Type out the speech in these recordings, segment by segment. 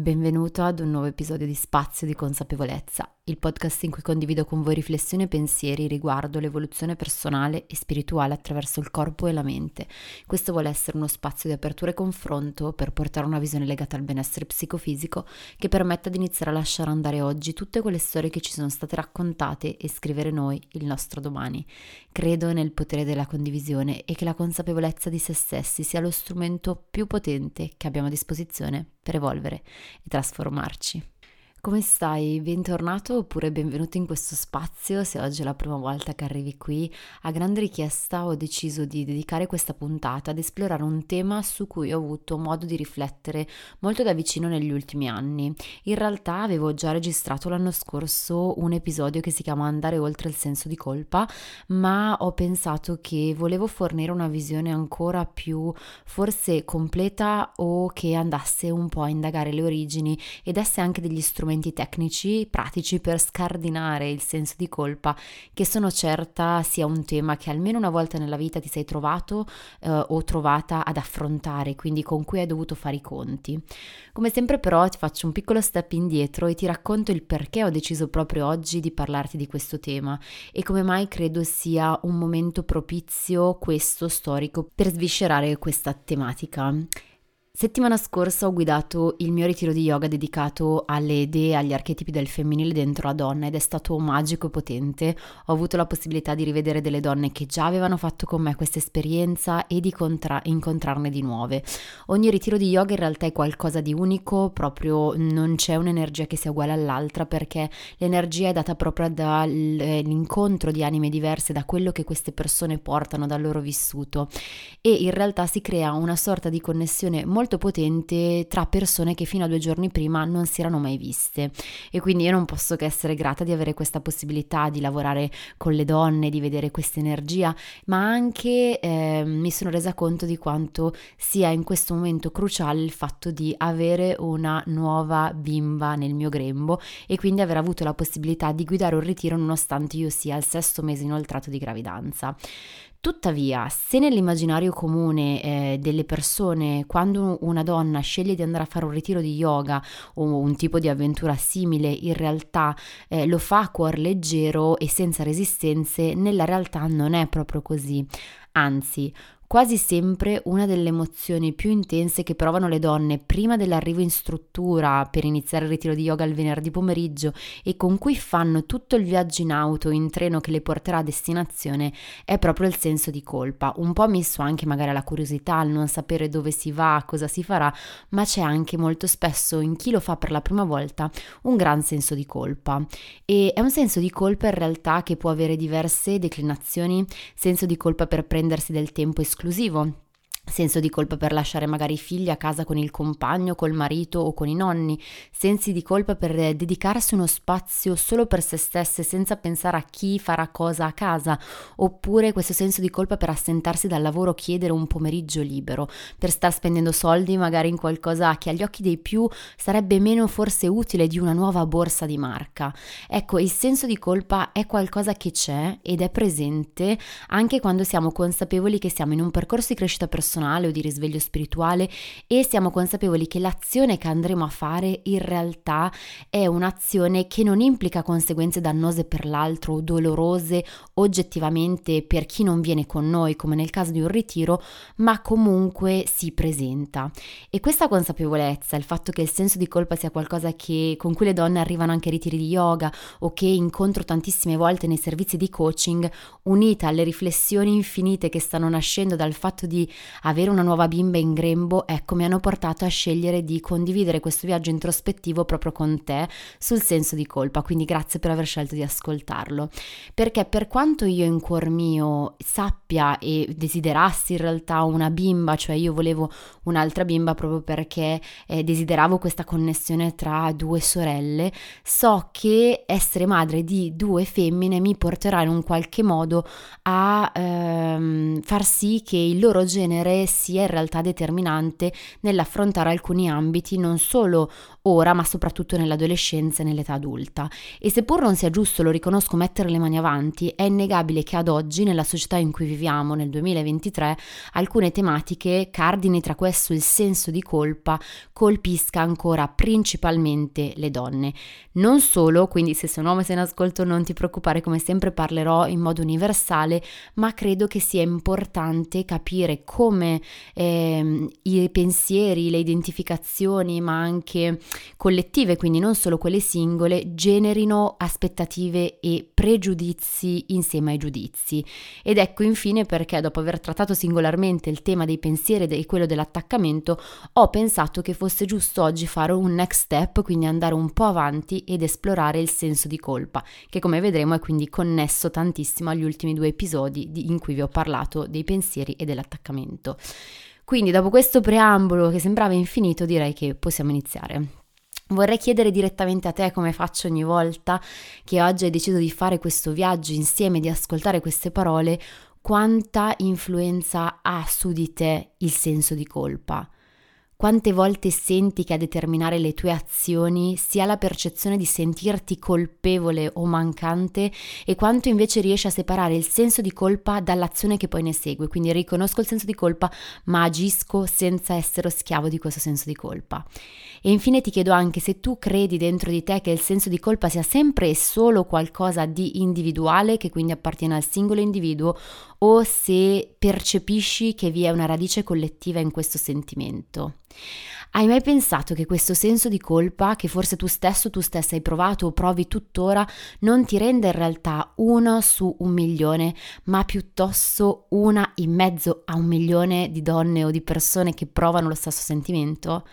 Benvenuto ad un nuovo episodio di Spazio di Consapevolezza, il podcast in cui condivido con voi riflessioni e pensieri riguardo l'evoluzione personale e spirituale attraverso il corpo e la mente. Questo vuole essere uno spazio di apertura e confronto per portare una visione legata al benessere psicofisico che permetta di iniziare a lasciare andare oggi tutte quelle storie che ci sono state raccontate e scrivere noi il nostro domani. Credo nel potere della condivisione e che la consapevolezza di se stessi sia lo strumento più potente che abbiamo a disposizione per evolvere e trasformarci. Come stai? Bentornato oppure benvenuto in questo spazio. Se oggi è la prima volta che arrivi qui, a grande richiesta ho deciso di dedicare questa puntata ad esplorare un tema su cui ho avuto modo di riflettere molto da vicino negli ultimi anni. In realtà avevo già registrato l'anno scorso un episodio che si chiama Andare oltre il senso di colpa, ma ho pensato che volevo fornire una visione ancora più forse completa o che andasse un po' a indagare le origini e desse anche degli strumenti tecnici, pratici per scardinare il senso di colpa, che sono certa sia un tema che almeno una volta nella vita ti sei trovato o trovata ad affrontare, quindi con cui hai dovuto fare i conti. Come sempre però ti faccio un piccolo step indietro e ti racconto il perché ho deciso proprio oggi di parlarti di questo tema e come mai credo sia un momento propizio, questo storico, per sviscerare questa tematica. Settimana scorsa ho guidato il mio ritiro di yoga dedicato alle idee e agli archetipi del femminile dentro la donna ed è stato magico e potente. Ho avuto la possibilità di rivedere delle donne che già avevano fatto con me questa esperienza e di incontrarne di nuove. Ogni ritiro di yoga in realtà è qualcosa di unico, proprio non c'è un'energia che sia uguale all'altra perché l'energia è data proprio dall'incontro di anime diverse, da quello che queste persone portano dal loro vissuto e in realtà si crea una sorta di connessione molto potente tra persone che fino a 2 giorni prima non si erano mai viste e quindi io non posso che essere grata di avere questa possibilità di lavorare con le donne, di vedere questa energia, ma anche mi sono resa conto di quanto sia in questo momento cruciale il fatto di avere una nuova bimba nel mio grembo e quindi aver avuto la possibilità di guidare un ritiro nonostante io sia al 6° mese inoltrato di gravidanza. Tuttavia, se nell'immaginario comune delle persone, quando una donna sceglie di andare a fare un ritiro di yoga o un tipo di avventura simile, in realtà lo fa a cuor leggero e senza resistenze, nella realtà non è proprio così. Anzi, quasi sempre una delle emozioni più intense che provano le donne prima dell'arrivo in struttura per iniziare il ritiro di yoga il venerdì pomeriggio e con cui fanno tutto il viaggio in auto, in treno che le porterà a destinazione, è proprio il senso di colpa, un po' misto anche magari alla curiosità, al non sapere dove si va, cosa si farà, ma c'è anche molto spesso in chi lo fa per la prima volta un gran senso di colpa. E è un senso di colpa in realtà che può avere diverse declinazioni, senso di colpa per prendersi del tempo esclusivo, senso di colpa per lasciare magari i figli a casa con il compagno, col marito o con i nonni, sensi di colpa per dedicarsi uno spazio solo per se stesse senza pensare a chi farà cosa a casa, oppure questo senso di colpa per assentarsi dal lavoro, chiedere un pomeriggio libero, per star spendendo soldi magari in qualcosa che agli occhi dei più sarebbe meno forse utile di una nuova borsa di marca. Ecco, il senso di colpa è qualcosa che c'è ed è presente anche quando siamo consapevoli che siamo in un percorso di crescita personale o di risveglio spirituale e siamo consapevoli che l'azione che andremo a fare in realtà è un'azione che non implica conseguenze dannose per l'altro o dolorose oggettivamente per chi non viene con noi, come nel caso di un ritiro, ma comunque si presenta. E questa consapevolezza, il fatto che il senso di colpa sia qualcosa che con cui le donne arrivano anche ai ritiri di yoga o che incontro tantissime volte nei servizi di coaching, unita alle riflessioni infinite che stanno nascendo dal fatto di avere una nuova bimba in grembo, ecco, mi hanno portato a scegliere di condividere questo viaggio introspettivo proprio con te sul senso di colpa, quindi grazie per aver scelto di ascoltarlo, perché per quanto io in cuor mio sappia e desiderassi in realtà una bimba, cioè io volevo un'altra bimba proprio perché desideravo questa connessione tra 2 sorelle, so che essere madre di 2 femmine mi porterà in un qualche modo a far sì che il loro genere sia in realtà determinante nell'affrontare alcuni ambiti non solo ora, ma soprattutto nell'adolescenza e nell'età adulta. E seppur non sia giusto, lo riconosco, mettere le mani avanti, è innegabile che ad oggi, nella società in cui viviamo, nel 2023, alcune tematiche cardine, tra questo il senso di colpa, colpisca ancora principalmente le donne. Non solo, quindi se sei un uomo e sei in ascolto non ti preoccupare, come sempre parlerò in modo universale, ma credo che sia importante capire come i pensieri, le identificazioni, ma anche collettive, quindi non solo quelle singole, generino aspettative e pregiudizi insieme ai giudizi. Ed ecco infine perché, dopo aver trattato singolarmente il tema dei pensieri e quello dell'attaccamento, ho pensato che fosse giusto oggi fare un next step, quindi andare un po' avanti ed esplorare il senso di colpa, che come vedremo è quindi connesso tantissimo agli ultimi 2 episodi in cui vi ho parlato dei pensieri e dell'attaccamento. Quindi, dopo questo preambolo che sembrava infinito, direi che possiamo iniziare. Vorrei chiedere direttamente a te, come faccio ogni volta che oggi hai deciso di fare questo viaggio insieme, di ascoltare queste parole: quanta influenza ha su di te il senso di colpa? Quante volte senti che a determinare le tue azioni sia la percezione di sentirti colpevole o mancante, e quanto invece riesci a separare il senso di colpa dall'azione che poi ne segue? Quindi riconosco il senso di colpa, ma agisco senza essere schiavo di questo senso di colpa. E infine ti chiedo anche se tu credi dentro di te che il senso di colpa sia sempre e solo qualcosa di individuale, che quindi appartiene al singolo individuo, o se percepisci che vi è una radice collettiva in questo sentimento. Hai mai pensato che questo senso di colpa, che forse tu stesso, tu stessa hai provato o provi tuttora, non ti rende in realtà 1 su 1.000.000, ma piuttosto 1 in mezzo a 1.000.000 di donne o di persone che provano lo stesso sentimento?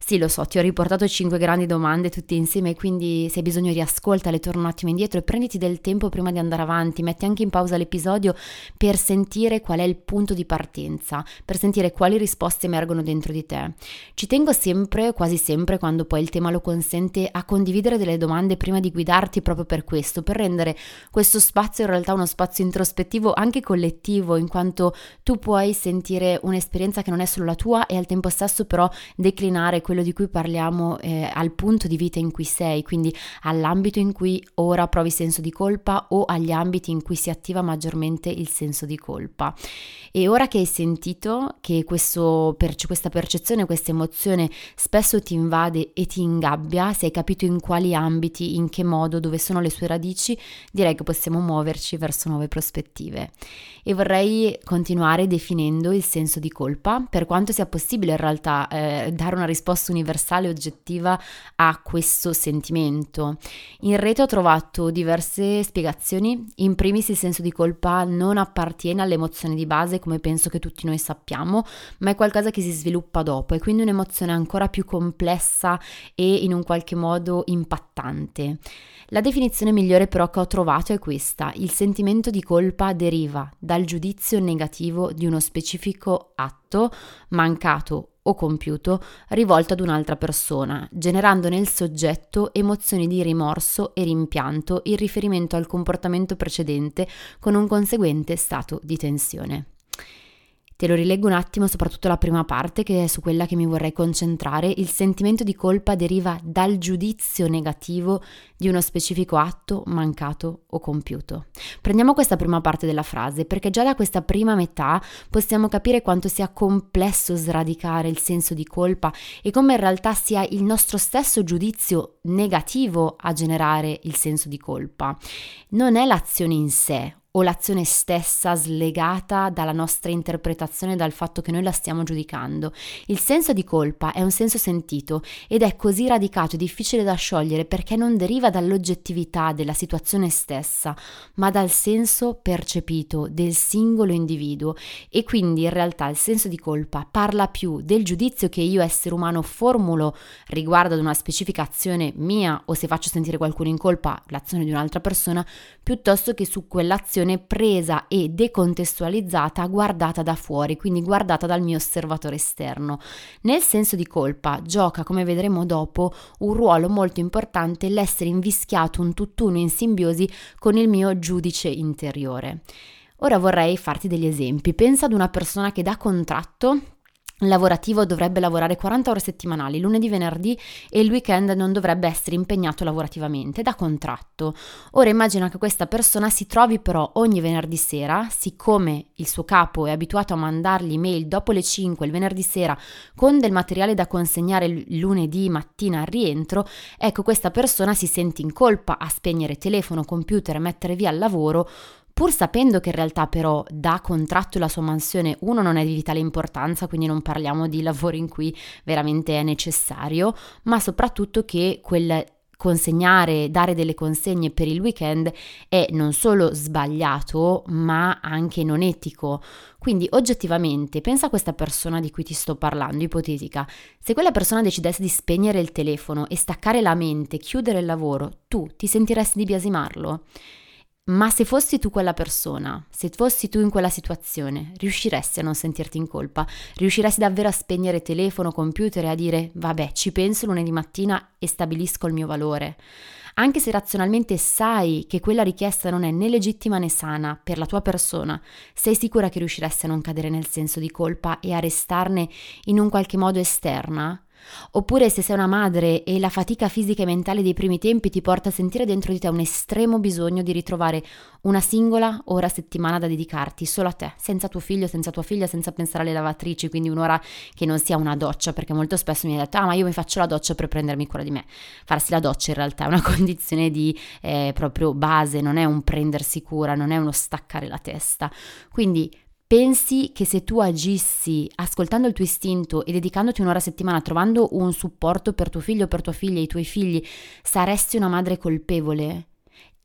Sì, lo so, ti ho riportato 5 grandi domande tutte insieme, quindi se hai bisogno riascoltale, torna un attimo indietro e prenditi del tempo prima di andare avanti, metti anche in pausa l'episodio per sentire qual è il punto di partenza, per sentire quali risposte emergono dentro di te. Ci tengo sempre, quasi sempre, quando poi il tema lo consente, a condividere delle domande prima di guidarti, proprio per questo, per rendere questo spazio in realtà uno spazio introspettivo, anche collettivo, in quanto tu puoi sentire un'esperienza che non è solo la tua e al tempo stesso però declinare quello di cui parliamo al punto di vita in cui sei, quindi all'ambito in cui ora provi senso di colpa o agli ambiti in cui si attiva maggiormente il senso di colpa. E ora che hai sentito che questa percezione, questa emozione spesso ti invade e ti ingabbia, se hai capito in quali ambiti, in che modo, dove sono le sue radici, direi che possiamo muoverci verso nuove prospettive. E vorrei continuare definendo il senso di colpa, per quanto sia possibile in realtà dare una risposta universale, oggettiva a questo sentimento. In rete ho trovato diverse spiegazioni. In primis, il senso di colpa non appartiene all'emozione di base, come penso che tutti noi sappiamo, ma è qualcosa che si sviluppa dopo, e quindi un'emozione ancora più complessa e in un qualche modo impattante. La definizione migliore però che ho trovato è questa: il sentimento di colpa deriva dal giudizio negativo di uno specifico atto mancato o compiuto rivolto ad un'altra persona, generando nel soggetto emozioni di rimorso e rimpianto in riferimento al comportamento precedente, con un conseguente stato di tensione. Te lo rileggo un attimo, soprattutto la prima parte, che è su quella che mi vorrei concentrare. Il sentimento di colpa deriva dal giudizio negativo di uno specifico atto mancato o compiuto. Prendiamo questa prima parte della frase, perché già da questa prima metà possiamo capire quanto sia complesso sradicare il senso di colpa e come in realtà sia il nostro stesso giudizio negativo a generare il senso di colpa. Non è l'azione in sé, o l'azione stessa slegata dalla nostra interpretazione, dal fatto che noi la stiamo giudicando. Il senso di colpa è un senso sentito ed è così radicato e difficile da sciogliere perché non deriva dall'oggettività della situazione stessa, ma dal senso percepito del singolo individuo, e quindi in realtà il senso di colpa parla più del giudizio che io essere umano formulo riguardo ad una specifica azione mia, o se faccio sentire qualcuno in colpa l'azione di un'altra persona, piuttosto che su quell'azione presa e decontestualizzata, guardata da fuori, quindi guardata dal mio osservatore esterno. Nel senso di colpa gioca, come vedremo dopo, un ruolo molto importante l'essere invischiato un tutt'uno in simbiosi con il mio giudice interiore. Ora vorrei farti degli esempi. Pensa ad una persona che dà contratto lavorativo dovrebbe lavorare 40 ore settimanali, lunedì, venerdì, e il weekend non dovrebbe essere impegnato lavorativamente da contratto. Ora immagina che questa persona si trovi però ogni venerdì sera, siccome il suo capo è abituato a mandargli mail dopo le 5 il venerdì sera con del materiale da consegnare il lunedì mattina al rientro, ecco, questa persona si sente in colpa a spegnere telefono, computer, mettere via il lavoro, pur sapendo che in realtà però da contratto la sua mansione, uno, non è di vitale importanza, quindi non parliamo di lavori in cui veramente è necessario, ma soprattutto che quel consegnare, dare delle consegne per il weekend è non solo sbagliato, ma anche non etico. Quindi oggettivamente, pensa a questa persona di cui ti sto parlando, ipotetica. Se quella persona decidesse di spegnere il telefono e staccare la mente, chiudere il lavoro, tu ti sentiresti di biasimarlo? Ma se fossi tu quella persona, se fossi tu in quella situazione, riusciresti a non sentirti in colpa? Riusciresti davvero a spegnere telefono, computer e a dire vabbè, ci penso lunedì mattina e stabilisco il mio valore? Anche se razionalmente sai che quella richiesta non è né legittima né sana per la tua persona, sei sicura che riusciresti a non cadere nel senso di colpa e a restarne in un qualche modo esterna? Oppure se sei una madre e la fatica fisica e mentale dei primi tempi ti porta a sentire dentro di te un estremo bisogno di ritrovare una singola ora a settimana da dedicarti solo a te, senza tuo figlio, senza tua figlia, senza pensare alle lavatrici, quindi un'ora che non sia una doccia, perché molto spesso mi hai detto ma io mi faccio la doccia per prendermi cura di me. Farsi la doccia in realtà è una condizione di proprio base, non è un prendersi cura, non è uno staccare la testa. Quindi pensi che se tu agissi ascoltando il tuo istinto e dedicandoti un'ora a settimana, trovando un supporto per tuo figlio, per tua figlia, i tuoi figli, saresti una madre colpevole?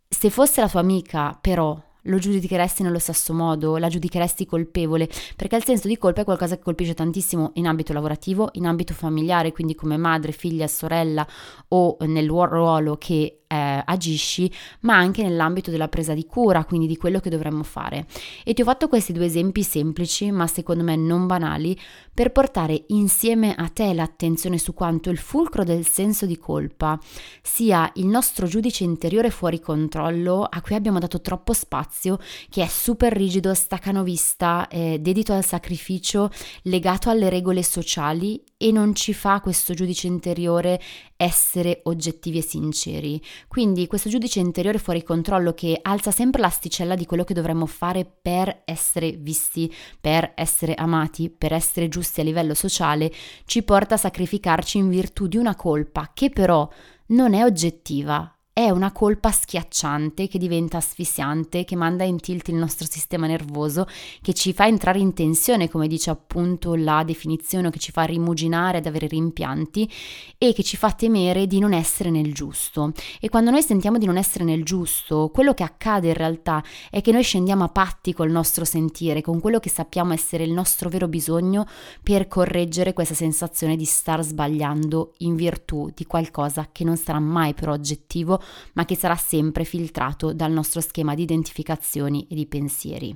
Se fosse la tua amica, però, lo giudicheresti nello stesso modo? La giudicheresti colpevole? Perché il senso di colpa è qualcosa che colpisce tantissimo in ambito lavorativo, in ambito familiare, quindi come madre, figlia, sorella o nel ruolo che agisci, ma anche nell'ambito della presa di cura, quindi di quello che dovremmo fare. E ti ho fatto questi due esempi semplici, ma secondo me non banali, per portare insieme a te l'attenzione su quanto il fulcro del senso di colpa sia il nostro giudice interiore fuori controllo, a cui abbiamo dato troppo spazio, che è super rigido, stacanovista, dedito al sacrificio, legato alle regole sociali, e non ci fa, questo giudice interiore, essere oggettivi e sinceri. Quindi questo giudice interiore fuori controllo che alza sempre l'asticella di quello che dovremmo fare per essere visti, per essere amati, per essere giusti a livello sociale, ci porta a sacrificarci in virtù di una colpa che però non è oggettiva. È una colpa schiacciante che diventa asfissiante, che manda in tilt il nostro sistema nervoso, che ci fa entrare in tensione, come dice appunto la definizione, che ci fa rimuginare, ad avere rimpianti e che ci fa temere di non essere nel giusto. E quando noi sentiamo di non essere nel giusto, quello che accade in realtà è che noi scendiamo a patti col nostro sentire, con quello che sappiamo essere il nostro vero bisogno, per correggere questa sensazione di star sbagliando in virtù di qualcosa che non sarà mai però oggettivo, ma che sarà sempre filtrato dal nostro schema di identificazioni e di pensieri.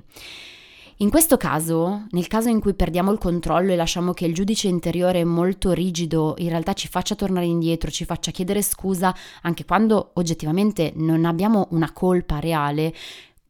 In questo caso, nel caso in cui perdiamo il controllo e lasciamo che il giudice interiore molto rigido in realtà ci faccia tornare indietro, ci faccia chiedere scusa, anche quando oggettivamente non abbiamo una colpa reale,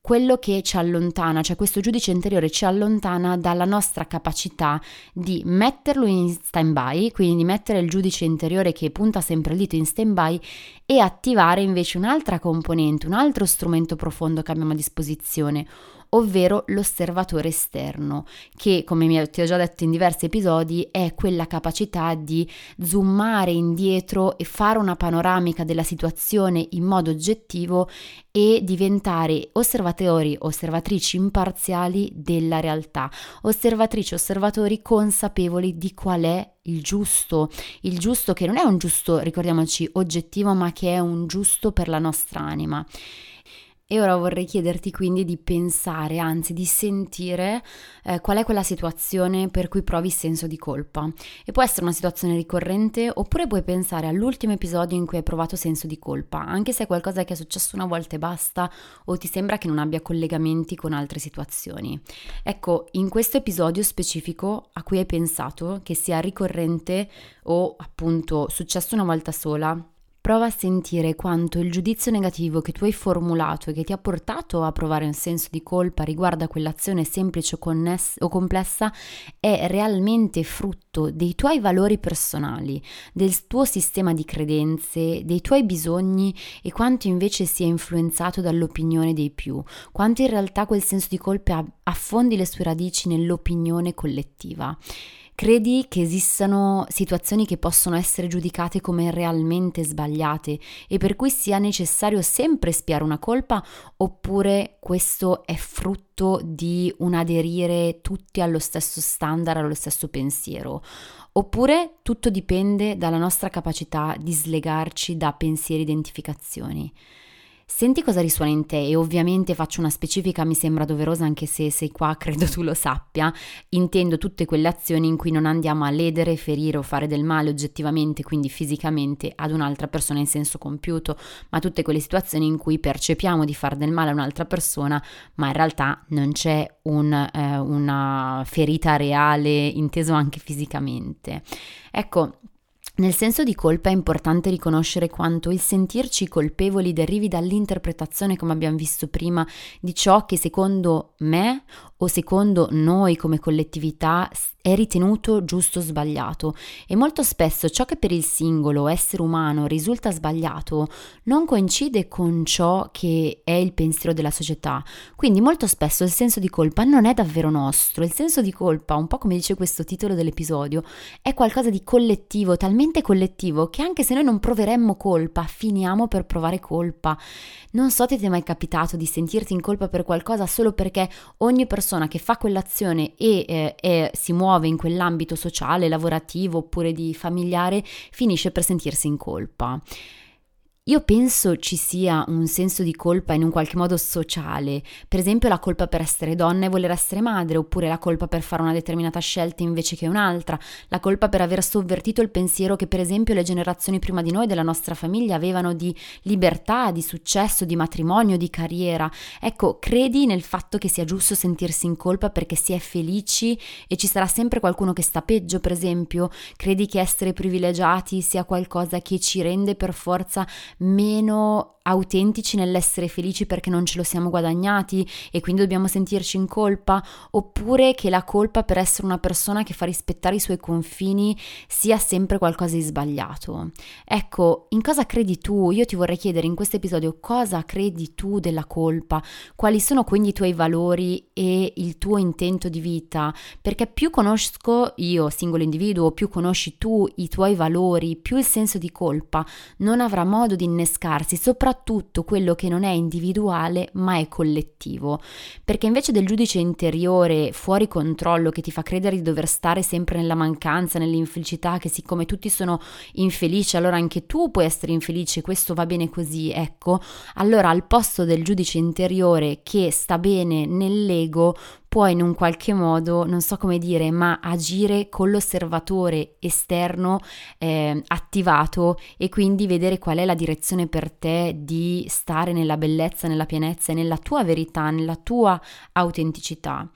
quello che ci allontana, cioè questo giudice interiore ci allontana dalla nostra capacità di metterlo in stand-by, quindi di mettere il giudice interiore che punta sempre il dito in stand-by e attivare invece un'altra componente, un altro strumento profondo che abbiamo a disposizione, ovvero l'osservatore esterno, che come ti ho già detto in diversi episodi è quella capacità di zoomare indietro e fare una panoramica della situazione in modo oggettivo e diventare osservatori, osservatrici imparziali della realtà, osservatrici, osservatori consapevoli di qual è il giusto che non è un giusto, ricordiamoci, oggettivo, ma che è un giusto per la nostra anima. E ora vorrei chiederti quindi di pensare, anzi di sentire qual è quella situazione per cui provi senso di colpa. E può essere una situazione ricorrente, oppure puoi pensare all'ultimo episodio in cui hai provato senso di colpa, anche se è qualcosa che è successo una volta e basta, o ti sembra che non abbia collegamenti con altre situazioni. Ecco, in questo episodio specifico a cui hai pensato, che sia ricorrente o appunto successo una volta sola, prova a sentire quanto il giudizio negativo che tu hai formulato e che ti ha portato a provare un senso di colpa riguardo a quell'azione semplice o complessa è realmente frutto dei tuoi valori personali, del tuo sistema di credenze, dei tuoi bisogni e quanto invece sia influenzato dall'opinione dei più, quanto in realtà quel senso di colpa affondi le sue radici nell'opinione collettiva. Credi che esistano situazioni che possono essere giudicate come realmente sbagliate e per cui sia necessario sempre espiare una colpa, oppure questo è frutto di un aderire tutti allo stesso standard, allo stesso pensiero? Oppure tutto dipende dalla nostra capacità di slegarci da pensieri e identificazioni? Senti cosa risuona in te e ovviamente faccio una specifica, mi sembra doverosa anche se sei qua, credo tu lo sappia, intendo tutte quelle azioni in cui non andiamo a ledere, ferire o fare del male oggettivamente, quindi fisicamente, ad un'altra persona in senso compiuto, ma tutte quelle situazioni in cui percepiamo di far del male a un'altra persona, ma in realtà non c'è una ferita reale, inteso anche fisicamente. Ecco, nel senso di colpa è importante riconoscere quanto il sentirci colpevoli derivi dall'interpretazione, come abbiamo visto prima, di ciò che secondo me o secondo noi come collettività è ritenuto giusto o sbagliato, e molto spesso ciò che per il singolo essere umano risulta sbagliato non coincide con ciò che è il pensiero della società, quindi molto spesso il senso di colpa non è davvero nostro. Il senso di colpa, un po' come dice questo titolo dell'episodio, è qualcosa di collettivo, talmente collettivo che anche se noi non proveremmo colpa finiamo per provare colpa. Non so se ti è mai capitato di sentirti in colpa per qualcosa solo perché ogni persona che fa quell'azione e si muove in quell'ambito sociale, lavorativo oppure di familiare finisce per sentirsi in colpa. Io penso ci sia un senso di colpa in un qualche modo sociale, per esempio la colpa per essere donna e voler essere madre, oppure la colpa per fare una determinata scelta invece che un'altra, la colpa per aver sovvertito il pensiero che per esempio le generazioni prima di noi della nostra famiglia avevano di libertà, di successo, di matrimonio, di carriera. Ecco, credi nel fatto che sia giusto sentirsi in colpa perché si è felici e ci sarà sempre qualcuno che sta peggio, per esempio? Credi che essere privilegiati sia qualcosa che ci rende per forza meno autentici nell'essere felici perché non ce lo siamo guadagnati e quindi dobbiamo sentirci in colpa, oppure che la colpa per essere una persona che fa rispettare i suoi confini sia sempre qualcosa di sbagliato? Ecco, in cosa credi tu? Io ti vorrei chiedere in questo episodio cosa credi tu della colpa, quali sono quindi i tuoi valori e il tuo intento di vita, perché più conosco io, singolo individuo, più conosci tu i tuoi valori, più il senso di colpa non avrà modo di innescarsi, soprattutto quello che non è individuale ma è collettivo, perché invece del giudice interiore fuori controllo che ti fa credere di dover stare sempre nella mancanza, nell'infelicità, che siccome tutti sono infelici allora anche tu puoi essere infelice, questo va bene così, ecco, allora al posto del giudice interiore che sta bene nell'ego puoi in un qualche modo, non so come dire, ma agire con l'osservatore esterno attivato e quindi vedere qual è la direzione per te di stare nella bellezza, nella pienezza e nella tua verità, nella tua autenticità.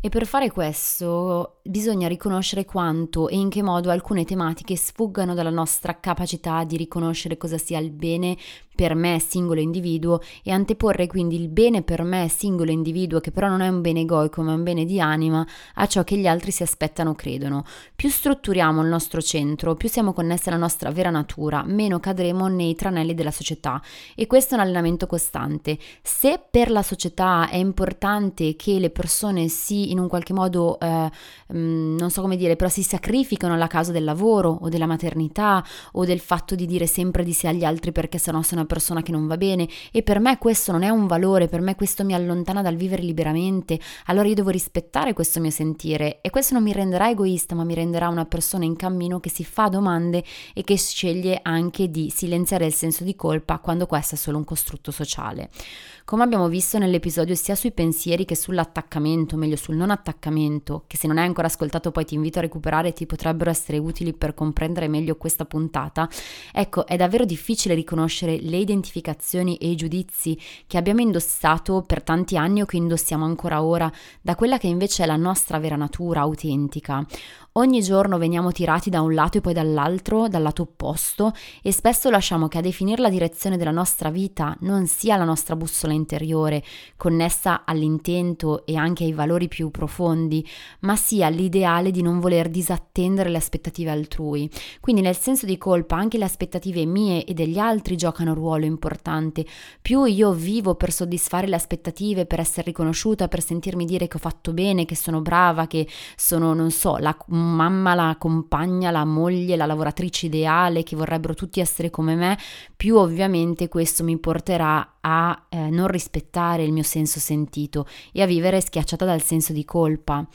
E per fare questo bisogna riconoscere quanto e in che modo alcune tematiche sfuggano dalla nostra capacità di riconoscere cosa sia il bene per me singolo individuo e anteporre quindi il bene per me singolo individuo, che però non è un bene egoico ma è un bene di anima, a ciò che gli altri si aspettano o credono. Più strutturiamo il nostro centro, più siamo connessi alla nostra vera natura, meno cadremo nei tranelli della società, e questo è un allenamento costante. Se per la società è importante che le persone si in un qualche modo, non so come dire, però si sacrificano alla causa del lavoro o della maternità o del fatto di dire sempre di sì agli altri perché sennò sono una persona che non va bene, e per me questo non è un valore, per me questo mi allontana dal vivere liberamente, allora io devo rispettare questo mio sentire, e questo non mi renderà egoista ma mi renderà una persona in cammino che si fa domande e che sceglie anche di silenziare il senso di colpa quando questo è solo un costrutto sociale. Come abbiamo visto nell'episodio sia sui pensieri che sull'attaccamento, meglio sul non attaccamento, che se non hai ancora ascoltato poi ti invito a recuperare, ti potrebbero essere utili per comprendere meglio questa puntata. Ecco, è davvero difficile riconoscere le identificazioni e i giudizi che abbiamo indossato per tanti anni o che indossiamo ancora ora da quella che invece è la nostra vera natura autentica. Ogni giorno veniamo tirati da un lato e poi dall'altro, dal lato opposto, e spesso lasciamo che a definire la direzione della nostra vita non sia la nostra bussola interiore, connessa all'intento e anche ai valori più profondi, ma sia l'ideale di non voler disattendere le aspettative altrui. Quindi nel senso di colpa anche le aspettative mie e degli altri giocano un ruolo importante. Più io vivo per soddisfare le aspettative, per essere riconosciuta, per sentirmi dire che ho fatto bene, che sono brava, che sono, non so, la mamma, la compagna, la moglie, la lavoratrice ideale, che vorrebbero tutti essere come me, più ovviamente questo mi porterà a non rispettare il mio senso sentito e a vivere schiacciata dal senso di colpa.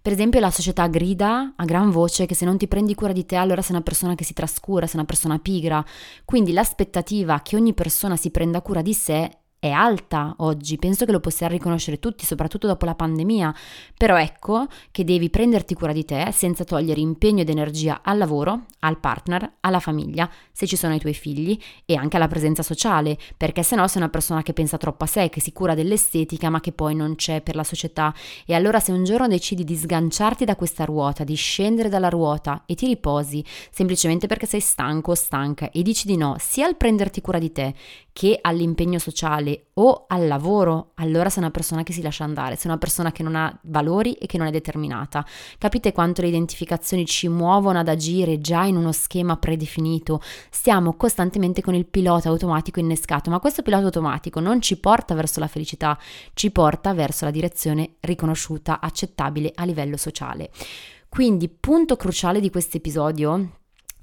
Per esempio la società grida a gran voce che se non ti prendi cura di te allora sei una persona che si trascura, sei una persona pigra, quindi l'aspettativa che ogni persona si prenda cura di sé è alta oggi, penso che lo possiamo riconoscere tutti, soprattutto dopo la pandemia, però ecco che devi prenderti cura di te senza togliere impegno ed energia al lavoro, al partner, alla famiglia, se ci sono i tuoi figli, e anche alla presenza sociale, perché sennò sei una persona che pensa troppo a sé, che si cura dell'estetica ma che poi non c'è per la società. E allora se un giorno decidi di sganciarti da questa ruota, di scendere dalla ruota e ti riposi semplicemente perché sei stanco o stanca e dici di no sia al prenderti cura di te che all'impegno sociale o al lavoro, allora sei una persona che si lascia andare, sei una persona che non ha valori e che non è determinata. Capite quanto le identificazioni ci muovono ad agire già in uno schema predefinito? Stiamo costantemente con il pilota automatico innescato, ma questo pilota automatico non ci porta verso la felicità, ci porta verso la direzione riconosciuta, accettabile a livello sociale. Quindi, punto cruciale di questo episodio,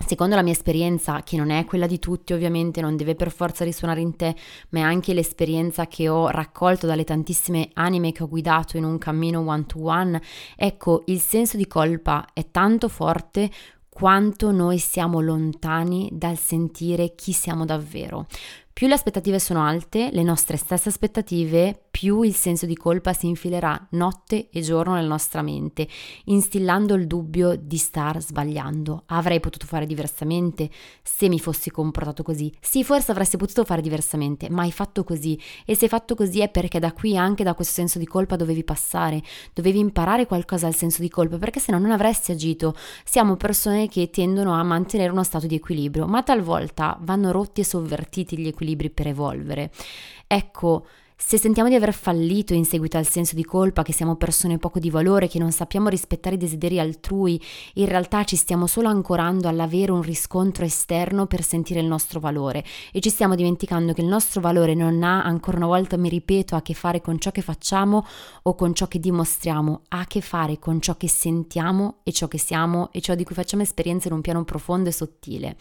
secondo la mia esperienza, che non è quella di tutti ovviamente, non deve per forza risuonare in te, ma è anche l'esperienza che ho raccolto dalle tantissime anime che ho guidato in un cammino one to one, ecco, il senso di colpa è tanto forte quanto noi siamo lontani dal sentire chi siamo davvero. Più le aspettative sono alte, le nostre stesse aspettative, più il senso di colpa si infilerà notte e giorno nella nostra mente, instillando il dubbio di star sbagliando. Avrei potuto fare diversamente se mi fossi comportato così. Sì, forse avresti potuto fare diversamente, ma hai fatto così. E se hai fatto così è perché da qui, anche da questo senso di colpa, dovevi passare, dovevi imparare qualcosa al senso di colpa, perché se no non avresti agito. Siamo persone che tendono a mantenere uno stato di equilibrio, ma talvolta vanno rotti e sovvertiti gli equilibri per evolvere. Ecco, se sentiamo di aver fallito in seguito al senso di colpa, che siamo persone poco di valore, che non sappiamo rispettare i desideri altrui, in realtà ci stiamo solo ancorando all'avere un riscontro esterno per sentire il nostro valore, e ci stiamo dimenticando che il nostro valore non ha, ancora una volta mi ripeto, a che fare con ciò che facciamo o con ciò che dimostriamo, ha a che fare con ciò che sentiamo e ciò che siamo e ciò di cui facciamo esperienza in un piano profondo e sottile.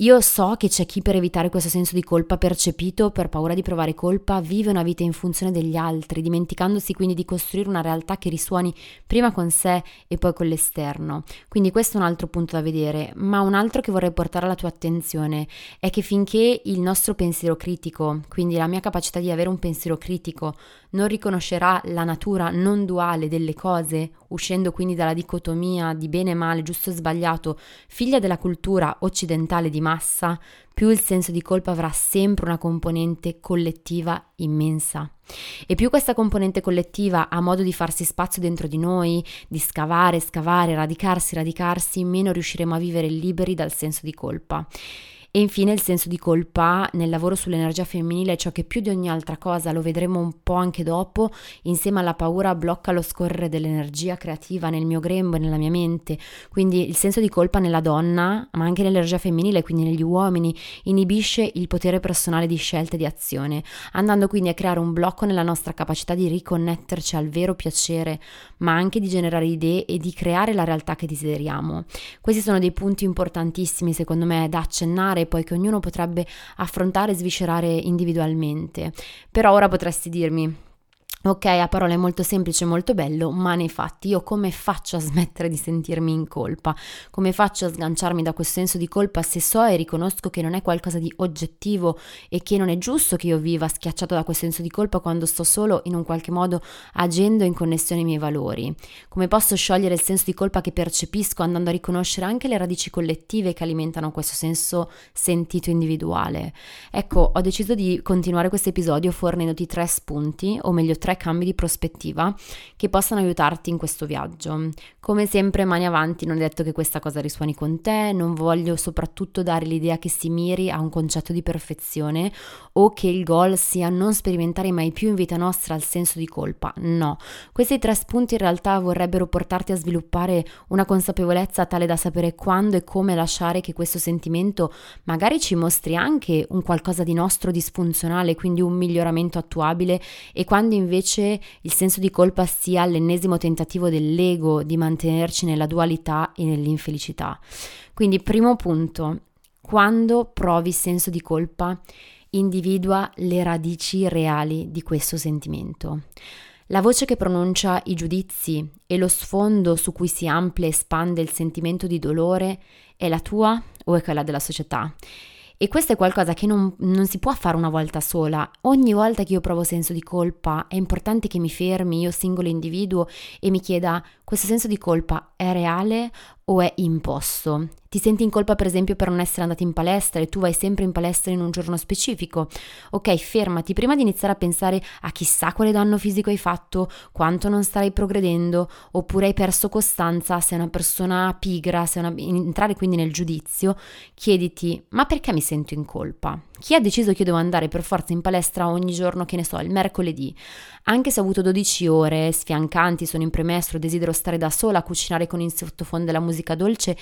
Io so che c'è chi, per evitare questo senso di colpa percepito, per paura di provare colpa, vive una vita in funzione degli altri, dimenticandosi quindi di costruire una realtà che risuoni prima con sé e poi con l'esterno. Quindi questo è un altro punto da vedere, ma un altro che vorrei portare alla tua attenzione è che finché il nostro pensiero critico, quindi la mia capacità di avere un pensiero critico, non riconoscerà la natura non duale delle cose, uscendo quindi dalla dicotomia di bene e male, giusto e sbagliato, figlia della cultura occidentale di massa, più il senso di colpa avrà sempre una componente collettiva immensa. E più questa componente collettiva ha modo di farsi spazio dentro di noi, di scavare, radicarsi, meno riusciremo a vivere liberi dal senso di colpa. E infine il senso di colpa nel lavoro sull'energia femminile è ciò che più di ogni altra cosa, lo vedremo un po' anche dopo, insieme alla paura blocca lo scorrere dell'energia creativa nel mio grembo e nella mia mente. Quindi il senso di colpa nella donna, ma anche nell'energia femminile, quindi negli uomini, inibisce il potere personale di scelta e di azione, andando quindi a creare un blocco nella nostra capacità di riconnetterci al vero piacere, ma anche di generare idee e di creare la realtà che desideriamo. Questi sono dei punti importantissimi secondo me da accennare, poi che ognuno potrebbe affrontare e sviscerare individualmente. Però ora potresti dirmi: ok, a parole è molto semplice, molto bello, ma nei fatti io come faccio a smettere di sentirmi in colpa? Come faccio a sganciarmi da questo senso di colpa se so e riconosco che non è qualcosa di oggettivo e che non è giusto che io viva schiacciato da questo senso di colpa quando sto solo in un qualche modo agendo in connessione ai miei valori? Come posso sciogliere il senso di colpa che percepisco andando a riconoscere anche le radici collettive che alimentano questo senso sentito individuale? Ecco, ho deciso di continuare questo episodio fornendoti tre spunti, o meglio tre e cambi di prospettiva che possano aiutarti in questo viaggio. Come sempre, mani avanti, non è detto che questa cosa risuoni con te, non voglio soprattutto dare l'idea che si miri a un concetto di perfezione o che il goal sia non sperimentare mai più in vita nostra il senso di colpa, no. Questi tre spunti in realtà vorrebbero portarti a sviluppare una consapevolezza tale da sapere quando e come lasciare che questo sentimento magari ci mostri anche un qualcosa di nostro disfunzionale, quindi un miglioramento attuabile, e quando invece il senso di colpa sia l'ennesimo tentativo dell'ego di mantenerci nella dualità e nell'infelicità. Quindi, primo punto, quando provi senso di colpa, individua le radici reali di questo sentimento. La voce che pronuncia i giudizi e lo sfondo su cui si amplia e espande il sentimento di dolore è la tua o è quella della società? E questo è qualcosa che non si può fare una volta sola. Ogni volta che io provo senso di colpa è importante che mi fermi, io singolo individuo, e mi chieda: questo senso di colpa è reale o è imposto? Ti senti in colpa, per esempio, per non essere andato in palestra e tu vai sempre in palestra in un giorno specifico? Ok, fermati prima di iniziare a pensare a chissà quale danno fisico hai fatto, quanto non starai progredendo, oppure hai perso costanza, sei una persona pigra, entrare quindi nel giudizio. Chiediti: ma perché mi sento in colpa? Chi ha deciso che io devo andare per forza in palestra ogni giorno, che ne so, il mercoledì? Anche se ho avuto 12 ore sfiancanti, sono in premestro, desidero stare da sola, cucinare con in sottofondo la musica dolce,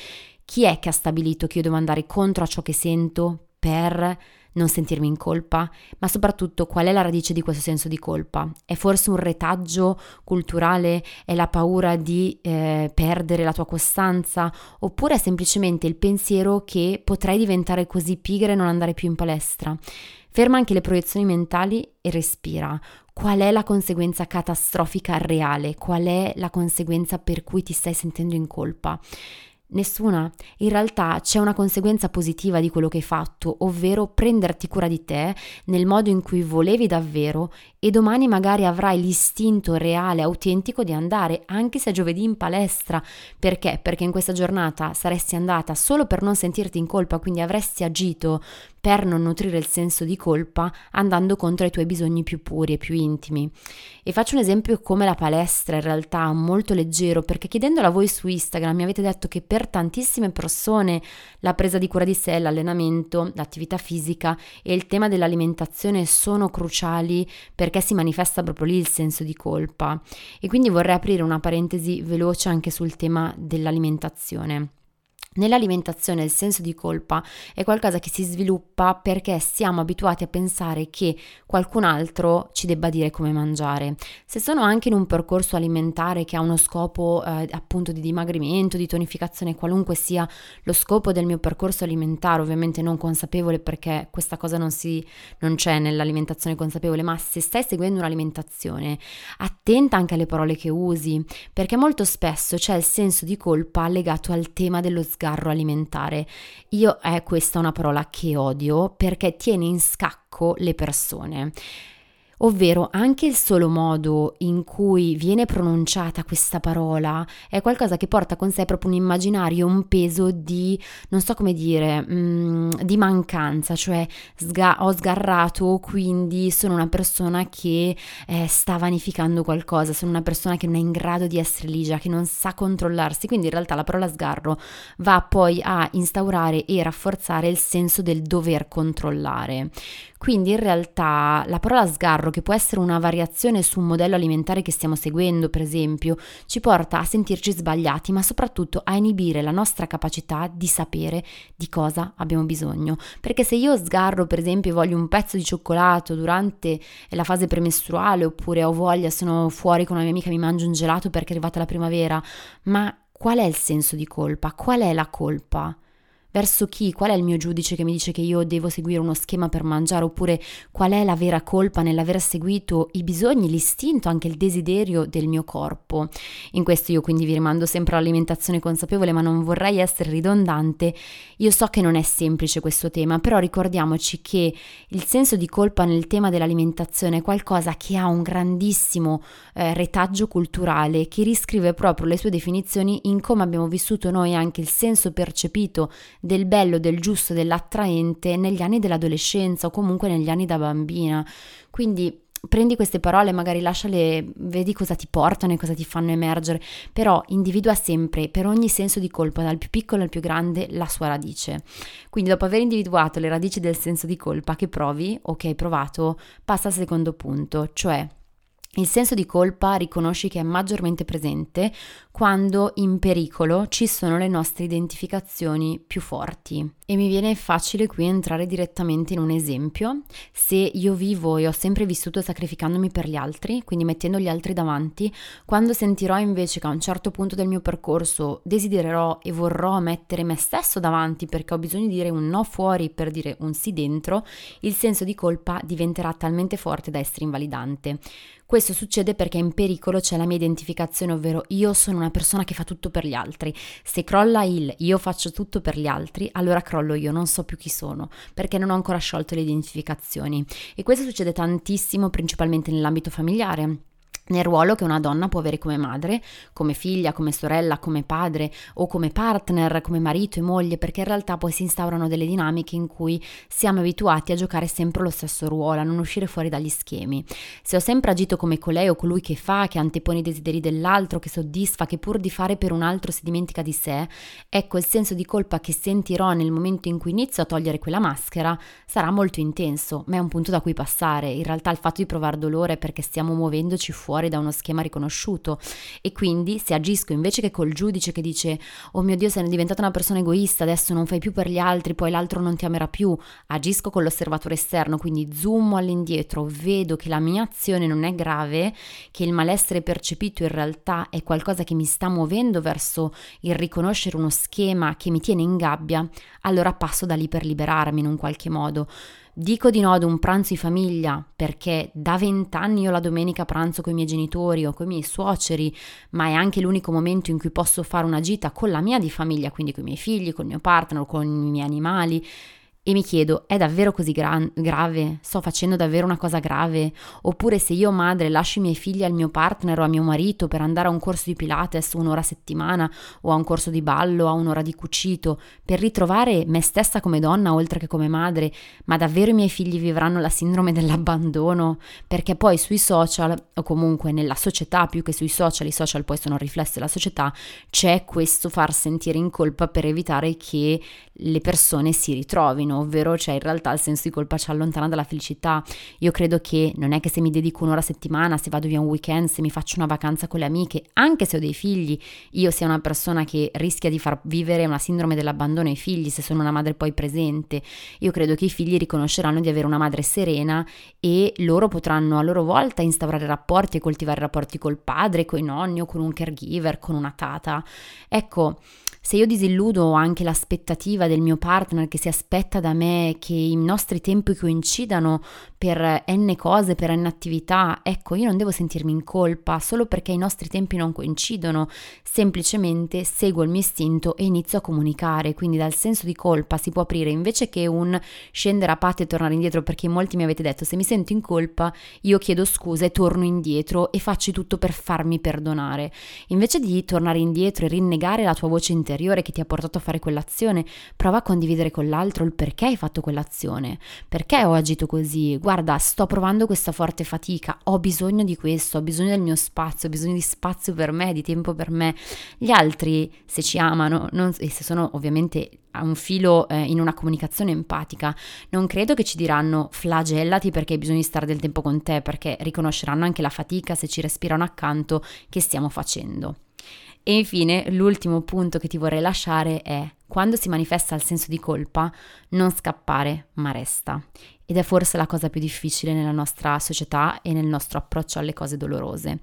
chi è che ha stabilito che io devo andare contro a ciò che sento per non sentirmi in colpa? Ma soprattutto, qual è la radice di questo senso di colpa? È forse un retaggio culturale? È la paura di perdere la tua costanza? Oppure è semplicemente il pensiero che potrei diventare così pigra e non andare più in palestra? Ferma anche le proiezioni mentali e respira. Qual è la conseguenza catastrofica reale? Qual è la conseguenza per cui ti stai sentendo in colpa? Nessuna. In realtà c'è una conseguenza positiva di quello che hai fatto, ovvero prenderti cura di te nel modo in cui volevi davvero, e domani magari avrai l'istinto reale, autentico di andare anche se giovedì in palestra. Perché? Perché in questa giornata saresti andata solo per non sentirti in colpa, quindi avresti agito per non nutrire il senso di colpa, andando contro i tuoi bisogni più puri e più intimi. E faccio un esempio come la palestra, in realtà molto leggero, perché chiedendolo a voi su Instagram mi avete detto che per tantissime persone la presa di cura di sé, l'allenamento, l'attività fisica e il tema dell'alimentazione sono cruciali, perché si manifesta proprio lì il senso di colpa. E quindi vorrei aprire una parentesi veloce anche sul tema dell'alimentazione. Nell'alimentazione il senso di colpa è qualcosa che si sviluppa perché siamo abituati a pensare che qualcun altro ci debba dire come mangiare. Se sono anche in un percorso alimentare che ha uno scopo appunto di dimagrimento, di tonificazione, qualunque sia lo scopo del mio percorso alimentare, ovviamente non consapevole, perché questa cosa non c'è nell'alimentazione consapevole, ma se stai seguendo un'alimentazione, attenta anche alle parole che usi, perché molto spesso c'è il senso di colpa legato al tema dello sgarro alimentare. Questa è una parola che odio, perché tiene in scacco le persone. Ovvero, anche il solo modo in cui viene pronunciata questa parola è qualcosa che porta con sé proprio un immaginario, un peso di, non so come dire, di mancanza, cioè ho sgarrato, quindi sono una persona che sta vanificando qualcosa, sono una persona che non è in grado di essere ligia, che non sa controllarsi. Quindi in realtà la parola sgarro va poi a instaurare e rafforzare il senso del dover controllare. Quindi in realtà la parola sgarro, che può essere una variazione su un modello alimentare che stiamo seguendo, per esempio, ci porta a sentirci sbagliati, ma soprattutto a inibire la nostra capacità di sapere di cosa abbiamo bisogno. Perché se io sgarro, per esempio, voglio un pezzo di cioccolato durante la fase premestruale, oppure ho voglia, sono fuori con una mia amica e mi mangio un gelato perché è arrivata la primavera, ma qual è il senso di colpa? Qual è la colpa? Verso chi? Qual è il mio giudice che mi dice che io devo seguire uno schema per mangiare? Oppure qual è la vera colpa nell'aver seguito i bisogni, l'istinto, anche il desiderio del mio corpo? In questo io quindi vi rimando sempre all'alimentazione consapevole, ma non vorrei essere ridondante. Io so che non è semplice questo tema, però ricordiamoci che il senso di colpa nel tema dell'alimentazione è qualcosa che ha un grandissimo retaggio culturale, che riscrive proprio le sue definizioni in come abbiamo vissuto noi anche il senso percepito del bello, del giusto, dell'attraente negli anni dell'adolescenza o comunque negli anni da bambina. Quindi prendi queste parole, magari lasciale, vedi cosa ti portano e cosa ti fanno emergere, però individua sempre, per ogni senso di colpa, dal più piccolo al più grande, la sua radice. Quindi dopo aver individuato le radici del senso di colpa che provi o che hai provato, passa al secondo punto, cioè il senso di colpa riconosci che è maggiormente presente quando in pericolo ci sono le nostre identificazioni più forti. E mi viene facile qui entrare direttamente in un esempio. Se io vivo e ho sempre vissuto sacrificandomi per gli altri, quindi mettendo gli altri davanti, quando sentirò invece che a un certo punto del mio percorso desidererò e vorrò mettere me stesso davanti perché ho bisogno di dire un no fuori per dire un sì dentro, il senso di colpa diventerà talmente forte da essere invalidante. Questo succede perché in pericolo c'è la mia identificazione, ovvero io sono una persona che fa tutto per gli altri. Se crolla il io faccio tutto per gli altri, allora crollo io, non so più chi sono, perché non ho ancora sciolto le identificazioni. E questo succede tantissimo, principalmente nell'ambito familiare, nel ruolo che una donna può avere come madre, come figlia, come sorella, come padre o come partner, come marito e moglie, perché in realtà poi si instaurano delle dinamiche in cui siamo abituati a giocare sempre lo stesso ruolo, a non uscire fuori dagli schemi. Se ho sempre agito come colei o colui che fa, che antepone i desideri dell'altro, che soddisfa, che pur di fare per un altro si dimentica di sé, ecco, il senso di colpa che sentirò nel momento in cui inizio a togliere quella maschera sarà molto intenso, ma è un punto da cui passare. In realtà il fatto di provare dolore è perché stiamo muovendoci fuori da uno schema riconosciuto, e quindi se agisco invece che col giudice che dice oh mio Dio sei diventata una persona egoista, adesso non fai più per gli altri, poi l'altro non ti amerà più, agisco con l'osservatore esterno, quindi zoom all'indietro, vedo che la mia azione non è grave, che il malessere percepito in realtà è qualcosa che mi sta muovendo verso il riconoscere uno schema che mi tiene in gabbia, allora passo da lì per liberarmi in un qualche modo. Dico di no ad un pranzo di famiglia perché da 20 anni io la domenica pranzo con i miei genitori o con i miei suoceri, ma è anche l'unico momento in cui posso fare una gita con la mia di famiglia, quindi con i miei figli, con il mio partner, con i miei animali. E mi chiedo, è davvero così grave? Sto facendo davvero una cosa grave? Oppure se io madre lascio i miei figli al mio partner o a mio marito per andare a un corso di Pilates un'ora a settimana o a un corso di ballo, a un'ora di cucito, per ritrovare me stessa come donna oltre che come madre, ma davvero i miei figli vivranno la sindrome dell'abbandono? Perché poi sui social, o comunque nella società più che sui social, i social poi sono un riflesso della società, c'è questo far sentire in colpa per evitare che le persone si ritrovino, ovvero cioè in realtà il senso di colpa ci allontana dalla felicità. Io credo che non è che se mi dedico un'ora a settimana, se vado via un weekend, se mi faccio una vacanza con le amiche, anche se ho dei figli, io sia una persona che rischia di far vivere una sindrome dell'abbandono ai figli se sono una madre poi presente. Io credo che i figli riconosceranno di avere una madre serena e loro potranno a loro volta instaurare rapporti e coltivare rapporti col padre, coi nonni o con un caregiver, con una tata. Ecco, se io disilludo anche l'aspettativa del mio partner che si aspetta da me che i nostri tempi coincidano per n cose, per n attività, ecco, io non devo sentirmi in colpa solo perché i nostri tempi non coincidono, semplicemente seguo il mio istinto e inizio a comunicare. Quindi dal senso di colpa si può aprire, invece che un scendere a patto e tornare indietro, perché molti mi avete detto se mi sento in colpa io chiedo scusa e torno indietro e faccio tutto per farmi perdonare. Invece di tornare indietro e rinnegare la tua voce interna che ti ha portato a fare quell'azione, prova a condividere con l'altro il perché hai fatto quell'azione, perché ho agito così, guarda sto provando questa forte fatica, ho bisogno di questo, ho bisogno del mio spazio, ho bisogno di spazio per me, di tempo per me. Gli altri, se ci amano e se sono ovviamente a un filo in una comunicazione empatica, non credo che ci diranno flagellati perché hai bisogno di stare del tempo con te, perché riconosceranno anche la fatica, se ci respirano accanto, che stiamo facendo. E infine l'ultimo punto che ti vorrei lasciare è: quando si manifesta il senso di colpa, non scappare, ma resta. Ed è forse la cosa più difficile nella nostra società e nel nostro approccio alle cose dolorose.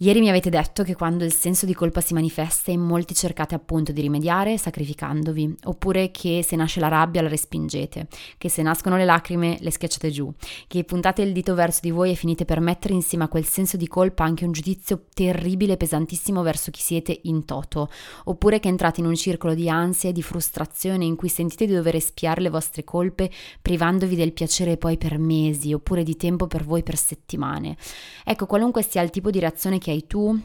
Ieri mi avete detto che quando il senso di colpa si manifesta in molti cercate appunto di rimediare sacrificandovi, oppure che se nasce la rabbia la respingete, che se nascono le lacrime le schiacciate giù, che puntate il dito verso di voi e finite per mettere insieme a quel senso di colpa anche un giudizio terribile e pesantissimo verso chi siete in toto, oppure che entrate in un circolo di ansia e di frustrazione in cui sentite di dover espiare le vostre colpe privandovi del piacere poi per mesi, oppure di tempo per voi per settimane. Ecco, qualunque sia il tipo di reazione che hai tu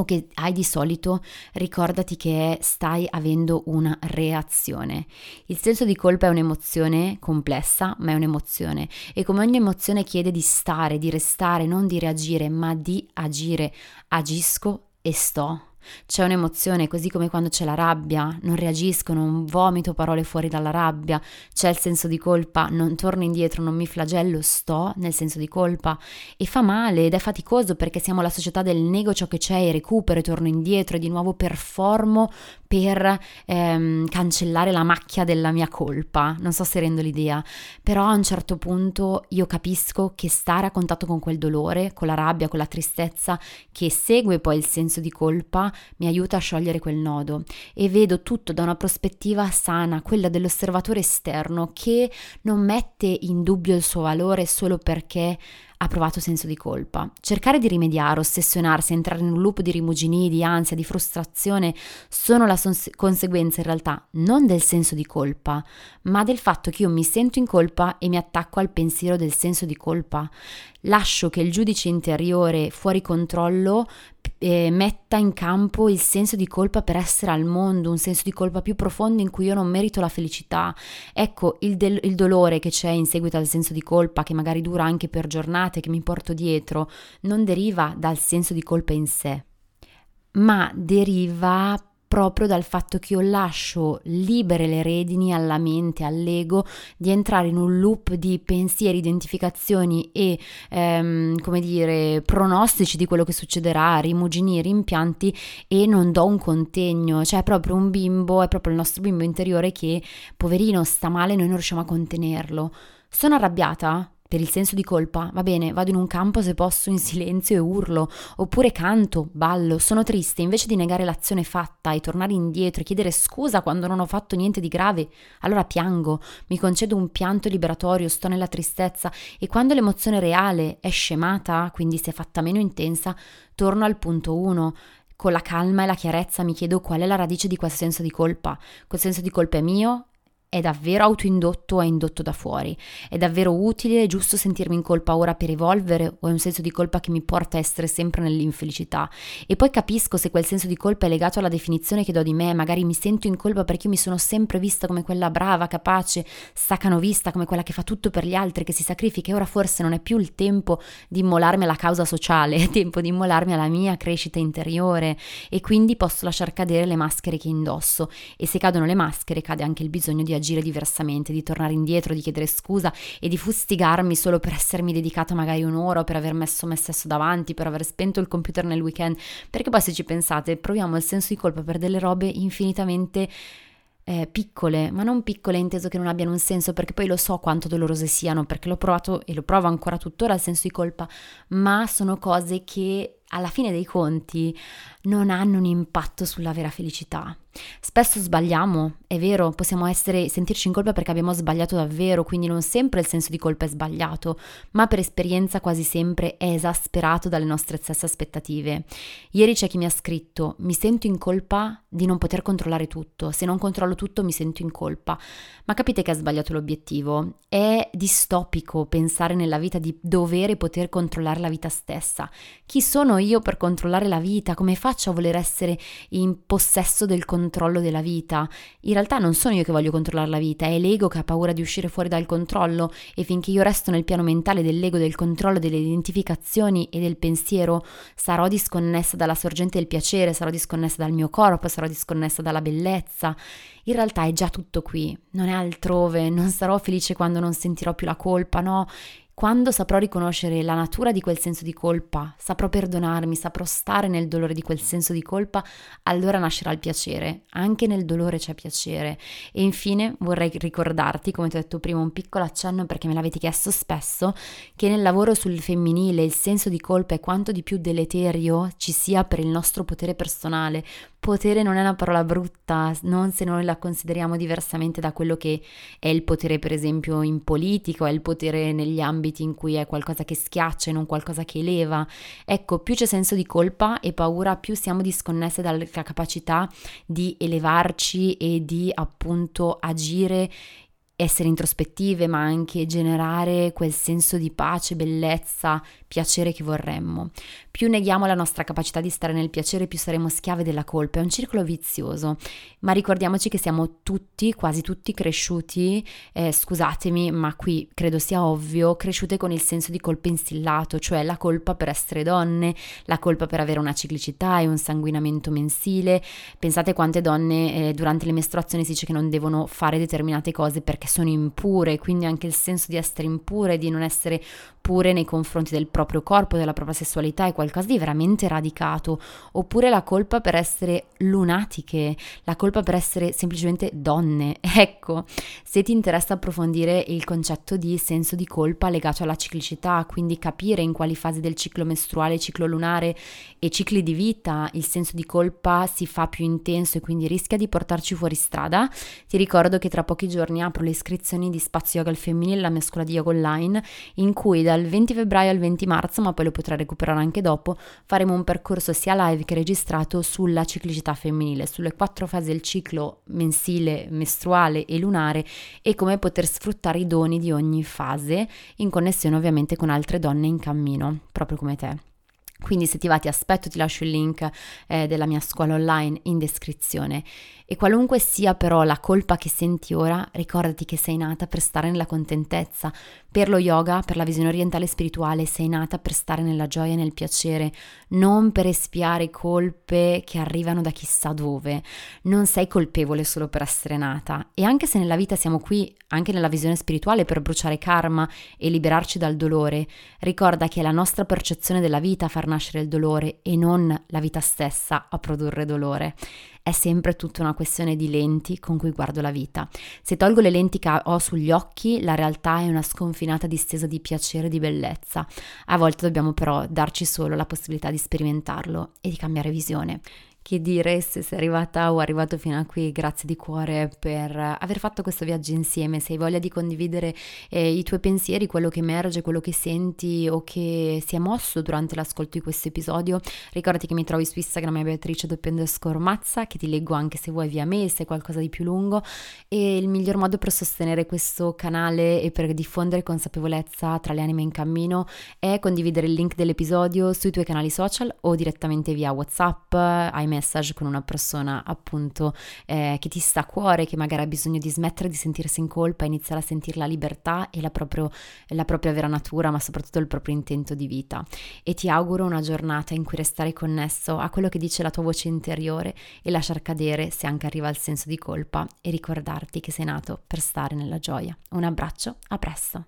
o che hai di solito, ricordati che stai avendo una reazione. Il senso di colpa è un'emozione complessa, ma è un'emozione, e come ogni emozione chiede di stare, di restare, non di reagire, ma di agire. Agisco e sto. C'è un'emozione, così come quando c'è la rabbia, non reagisco, non vomito parole fuori dalla rabbia. C'è il senso di colpa, non torno indietro, non mi flagello, sto nel senso di colpa, e fa male ed è faticoso, perché siamo la società del nego ciò che c'è e recupero e torno indietro e di nuovo performo per cancellare la macchia della mia colpa. Non so se rendo l'idea, però a un certo punto io capisco che stare a contatto con quel dolore, con la rabbia, con la tristezza che segue poi il senso di colpa mi aiuta a sciogliere quel nodo, e vedo tutto da una prospettiva sana, quella dell'osservatore esterno che non mette in dubbio il suo valore solo perché ha provato senso di colpa. Cercare di rimediare, ossessionarsi, entrare in un loop di rimuginii, di ansia, di frustrazione sono la conseguenza in realtà non del senso di colpa, ma del fatto che io mi sento in colpa e mi attacco al pensiero del senso di colpa. Lascio che il giudice interiore fuori controllo metta in campo il senso di colpa per essere al mondo, un senso di colpa più profondo in cui io non merito la felicità. Ecco, il dolore che c'è in seguito al senso di colpa, che magari dura anche per giornate, che mi porto dietro, non deriva dal senso di colpa in sé, ma deriva proprio dal fatto che io lascio libere le redini alla mente, all'ego, di entrare in un loop di pensieri, identificazioni e pronostici di quello che succederà, rimugini, rimpianti, e non do un contegno. Cioè è proprio il nostro bimbo interiore che, poverino, sta male, noi non riusciamo a contenerlo. Sono arrabbiata per il senso di colpa? Va bene, vado in un campo se posso in silenzio e urlo, oppure canto, ballo. Sono triste, invece di negare l'azione fatta e tornare indietro e chiedere scusa quando non ho fatto niente di grave, allora piango, mi concedo un pianto liberatorio, sto nella tristezza, e quando l'emozione reale è scemata, quindi si è fatta meno intensa, torno al punto 1. Con la calma e la chiarezza mi chiedo qual è la radice di quel senso di colpa. Quel senso di colpa è mio? È davvero autoindotto o è indotto da fuori? È davvero utile e giusto sentirmi in colpa ora per evolvere, o è un senso di colpa che mi porta a essere sempre nell'infelicità? E poi capisco se quel senso di colpa è legato alla definizione che do di me. Magari mi sento in colpa perché io mi sono sempre vista come quella brava, capace, stacanovista, come quella che fa tutto per gli altri, che si sacrifica, e ora forse non è più il tempo di immolarmi alla causa sociale, è tempo di immolarmi alla mia crescita interiore, e quindi posso lasciar cadere le maschere che indosso. E se cadono le maschere, cade anche il bisogno di agire diversamente, di tornare indietro, di chiedere scusa e di fustigarmi solo per essermi dedicata magari un'ora, per aver messo me stesso davanti, per aver spento il computer nel weekend, perché poi, se ci pensate, proviamo il senso di colpa per delle robe infinitamente piccole, ma non piccole inteso che non abbiano un senso, perché poi lo so quanto dolorose siano, perché l'ho provato e lo provo ancora tuttora il senso di colpa, ma sono cose che alla fine dei conti non hanno un impatto sulla vera felicità. Spesso sbagliamo, è vero, possiamo sentirci in colpa perché abbiamo sbagliato davvero, quindi non sempre il senso di colpa è sbagliato, ma per esperienza quasi sempre è esasperato dalle nostre stesse aspettative. Ieri c'è chi mi ha scritto: mi sento in colpa di non poter controllare tutto, se non controllo tutto mi sento in colpa. Ma capite che ha sbagliato l'obiettivo? È distopico pensare nella vita di dover e poter controllare la vita stessa. Chi sono io per controllare la vita? Come faccio a voler essere in possesso del controllo della vita? In realtà non sono io che voglio controllare la vita, è l'ego che ha paura di uscire fuori dal controllo, e finché io resto nel piano mentale dell'ego, del controllo, delle identificazioni e del pensiero, sarò disconnessa dalla sorgente del piacere, sarò disconnessa dal mio corpo, sarò disconnessa dalla bellezza. In realtà è già tutto qui, non è altrove. Non sarò felice quando non sentirò più la colpa, no? Quando saprò riconoscere la natura di quel senso di colpa, saprò perdonarmi, saprò stare nel dolore di quel senso di colpa, allora nascerà il piacere. Anche nel dolore c'è piacere. E infine vorrei ricordarti, come ti ho detto prima, un piccolo accenno, perché me l'avete chiesto spesso, che nel lavoro sul femminile il senso di colpa è quanto di più deleterio ci sia per il nostro potere personale. Potere non è una parola brutta, non se noi la consideriamo diversamente da quello che è il potere, per esempio, in politica, è il potere negli ambiti in cui è qualcosa che schiaccia e non qualcosa che eleva. Ecco, più c'è senso di colpa e paura, più siamo disconnesse dalla capacità di elevarci e di, appunto, agire essere introspettive, ma anche generare quel senso di pace, bellezza, piacere che vorremmo. Più neghiamo la nostra capacità di stare nel piacere, più saremo schiave della colpa. È un circolo vizioso, ma ricordiamoci che siamo tutti, quasi tutti cresciuti, scusatemi, ma qui credo sia ovvio, cresciute con il senso di colpa instillato, cioè la colpa per essere donne, la colpa per avere una ciclicità e un sanguinamento mensile. Pensate quante donne durante le mestruazioni si dice che non devono fare determinate cose perché sono impure, quindi anche il senso di essere impure, di non essere pure nei confronti del proprio corpo, della propria sessualità è qualcosa di veramente radicato. Oppure la colpa per essere lunatiche, la colpa per essere semplicemente donne. Ecco, se ti interessa approfondire il concetto di senso di colpa legato alla ciclicità, quindi capire in quali fasi del ciclo mestruale, ciclo lunare e cicli di vita il senso di colpa si fa più intenso e quindi rischia di portarci fuori strada, ti ricordo che tra pochi giorni apro le iscrizioni di Spazio Yoga al Femminile, la mia scuola di yoga online, in cui dal 20 febbraio al 20 marzo, ma poi lo potrai recuperare anche dopo, faremo un percorso sia live che registrato sulla ciclicità femminile, sulle 4 fasi del ciclo mensile, mestruale e lunare e come poter sfruttare i doni di ogni fase in connessione ovviamente con altre donne in cammino, proprio come te. Quindi se ti va ti aspetto, ti lascio il link della mia scuola online in descrizione. E qualunque sia però la colpa che senti ora, ricordati che sei nata per stare nella contentezza. Per lo yoga, per la visione orientale spirituale, sei nata per stare nella gioia e nel piacere, non per espiare colpe che arrivano da chissà dove. Non sei colpevole solo per essere nata. E anche se nella vita siamo qui, anche nella visione spirituale, per bruciare karma e liberarci dal dolore, ricorda che è la nostra percezione della vita a far nascere il dolore e non la vita stessa a produrre dolore. È sempre tutta una questione di lenti con cui guardo la vita. Se tolgo le lenti che ho sugli occhi, la realtà è una sconfinata distesa di piacere e di bellezza. A volte dobbiamo però darci solo la possibilità di sperimentarlo e di cambiare visione. Che dire, se sei arrivata o arrivato fino a qui, grazie di cuore per aver fatto questo viaggio insieme. Se hai voglia di condividere i tuoi pensieri, quello che emerge, quello che senti o che si è mosso durante l'ascolto di questo episodio, ricordati che mi trovi su Instagram a Beatrice_Mazza, che ti leggo anche se vuoi via mail, se è qualcosa di più lungo. E il miglior modo per sostenere questo canale e per diffondere consapevolezza tra le anime in cammino è condividere il link dell'episodio sui tuoi canali social o direttamente via WhatsApp, message con una persona appunto che ti sta a cuore, che magari ha bisogno di smettere di sentirsi in colpa e iniziare a sentire la libertà e la propria vera natura, ma soprattutto il proprio intento di vita. E ti auguro una giornata in cui restare connesso a quello che dice la tua voce interiore e lasciar cadere se anche arriva il senso di colpa e ricordarti che sei nato per stare nella gioia. Un abbraccio, a presto!